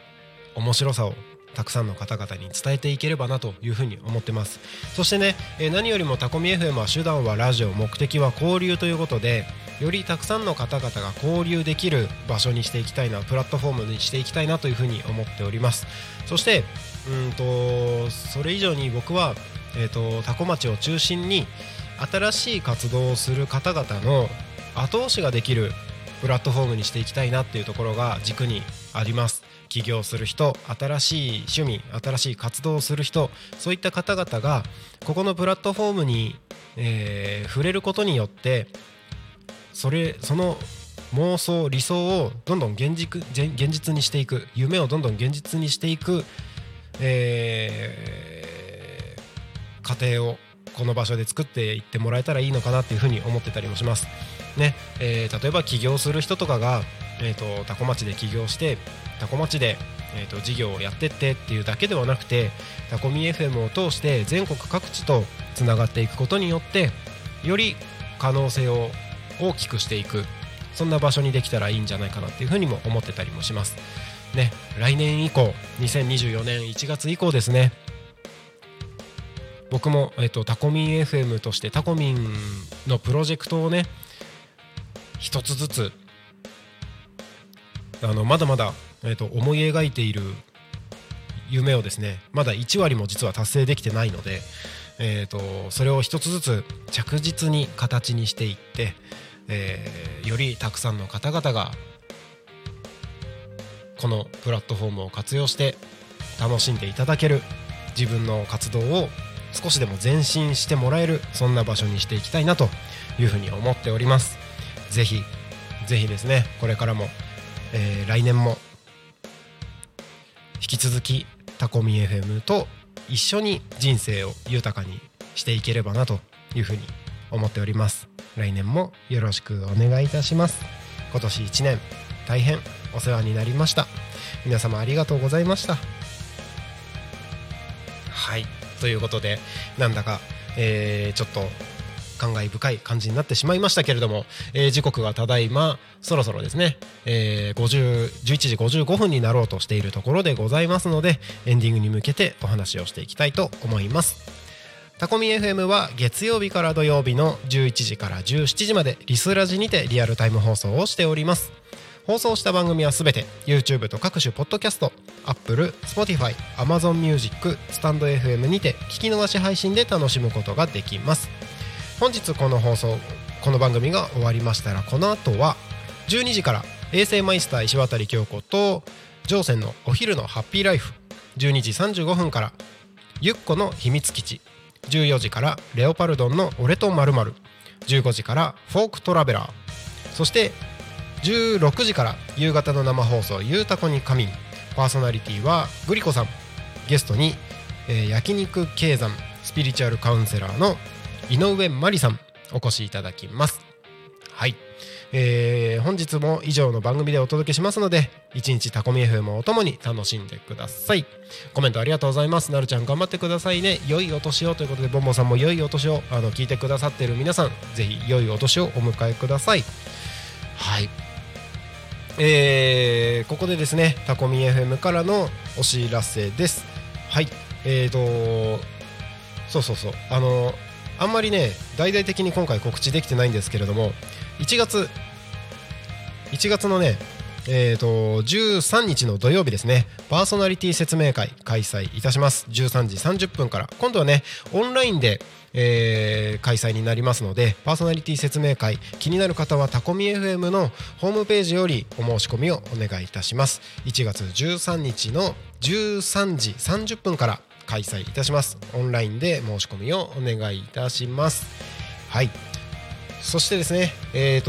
面白さをたくさんの方々に伝えていければなというふうに思ってます。そしてね、えー、何よりもタコミ エフエム は手段はラジオ、目的は交流ということで、よりたくさんの方々が交流できる場所にしていきたいな、プラットフォームにしていきたいなというふうに思っております。そしてうんとそれ以上に僕は、えーと、タコ町を中心に新しい活動をする方々の後押しができるプラットフォームにしていきたいなっていうところが軸にあります。起業する人、新しい趣味、新しい活動をする人、そういった方々がここのプラットフォームに、えー、触れることによって、それその妄想、理想をどんどん現実、現実にしていく、夢をどんどん現実にしていく、えー、過程をこの場所で作っていってもらえたらいいのかなっていうふうに思ってたりもしますね。えー、例えば起業する人とかが、えーと、タコ町で起業して、タコ町で、えーと、事業をやってってっていうだけではなくて、タコミ エフエム を通して全国各地とつながっていくことによって、より可能性を大きくしていく、そんな場所にできたらいいんじゃないかなっていうふうにも思ってたりもしますね。来年以降、にせんにじゅうよねんいちがつ以降ですね、僕も、えーと、タコミ エフエム としてタコミンのプロジェクトをね、一つずつあのまだまだ、えーと、思い描いている夢をですね、まだいちわりも実は達成できてないので、えーと、それを一つずつ着実に形にしていって、えー、よりたくさんの方々がこのプラットフォームを活用して楽しんでいただける、自分の活動を少しでも前進してもらえる、そんな場所にしていきたいなというふうに思っております。ぜひぜひですね、これからも、えー、来年も引き続きタコミ エフエム と一緒に人生を豊かにしていければなというふうに思っております。来年もよろしくお願いいたします。今年いちねん大変お世話になりました。皆様ありがとうございました。はい、ということで、なんだかえー、ちょっと感慨深い感じになってしまいましたけれども、えー、時刻はただいまそろそろですね、えー、じゅういちじごじゅうごふんになろうとしているところでございますので、エンディングに向けてお話をしていきたいと思います。タコミ エフエム は月曜日から土曜日のじゅういちじからじゅうしちじまでリスラジにてリアルタイム放送をしております。放送した番組はすべて YouTube と各種ポッドキャスト、Apple、Spotify、Amazon Music、StandFM にて聞き逃し配信で楽しむことができます。本日この放送、この番組が終わりましたら、この後はじゅうにじから衛星マイスター石渡京子と乗船のお昼のハッピーライフ、じゅうにじさんじゅうごふんからゆっこの秘密基地、じゅうよじからレオパルドンの俺と〇〇、じゅうごじからフォークトラベラー、そしてじゅうろくじから夕方の生放送ゆうたこに仮眠、パーソナリティはグリコさん、ゲストに、えー、焼肉経産スピリチュアルカウンセラーの井上真理さんお越しいただきます。はい、えー、本日も以上の番組でお届けしますので、一日タコミ エフエム をともに楽しんでください。コメントありがとうございます。なるちゃん頑張ってくださいね。良いお年をということで、ボンボンさんも良いお年を、あの聞いてくださっている皆さん、ぜひ良いお年をお迎えください。はい、えー、ここでですね、タコミ エフエム からのお知らせです。はい、えーとそうそうそうあのあんまりね大々的に今回告知できてないんですけれども、いちがつのね、えー、とじゅうさんにちの土曜日ですね、パーソナリティ説明会開催いたします。じゅうさんじさんじゅっぷんから、今度はねオンラインで、えー、開催になりますので、パーソナリティ説明会気になる方はタコミ エフエム のホームページよりお申し込みをお願いいたします。いちがつじゅうさんにちのじゅうさんじさんじゅっぷんから開催いたします。オンラインで申し込みをお願いいたします。はい、そしてですね、えー、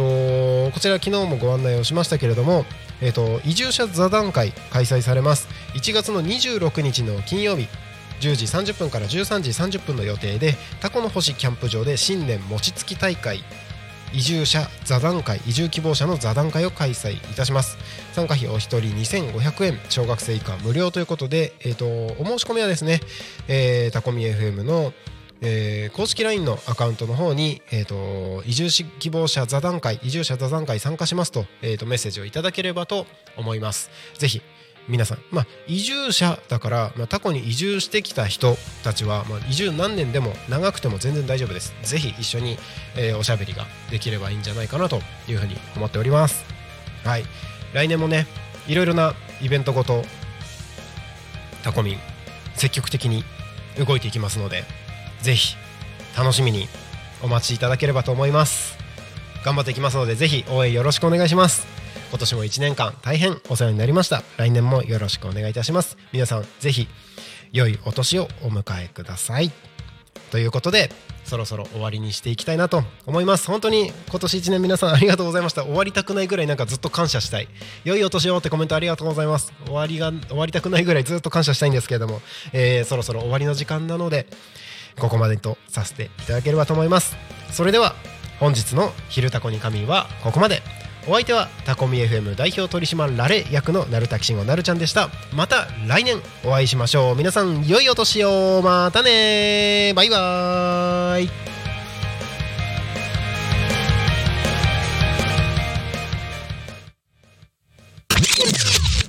とこちら昨日もご案内をしましたけれども、えー、と移住者座談会開催されます。いちがつのにじゅうろくにちの金曜日、じゅうじさんじゅっぷんからじゅうさんじさんじゅっぷんの予定で、タコの星キャンプ場で新年餅つき大会、移住者座談会、移住希望者の座談会を開催いたします。参加費お一人にせんごひゃくえん、小学生以下無料ということで、えー、とお申し込みはですね、えー、タコミ エフエム のえー、公式 ライン のアカウントの方に、えー、と移住希望者座談会移住者座談会参加します と,、えー、とメッセージをいただければと思います。ぜひ皆さん、まあ、移住者だから、まあ、タコに移住してきた人たちは、まあ、移住何年でも長くても全然大丈夫です。ぜひ一緒に、えー、おしゃべりができればいいんじゃないかなというふうに思っております。はい、来年もねいろいろなイベントごとタコミン積極的に動いていきますので、ぜひ楽しみにお待ちいただければと思います。頑張っていきますので、ぜひ応援よろしくお願いします。今年もいちねんかん大変お世話になりました。来年もよろしくお願いいたします。皆さんぜひ良いお年をお迎えください。ということで、そろそろ終わりにしていきたいなと思います。本当に今年いちねん皆さんありがとうございました。終わりたくないぐらいなんかずっと感謝したい。良いお年をってコメントありがとうございます。終わりが終わりたくないぐらいずっと感謝したいんですけれども、えー、そろそろ終わりの時間なので、ここまでとさせていただければと思います。それでは本日の昼タコに神はここまで。お相手はタコミ エフエム 代表取締られ役のなるたきしんごなるちゃんでした。また来年お会いしましょう。皆さん良いお年を。またね、バイバーイ。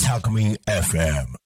タコミ エフエム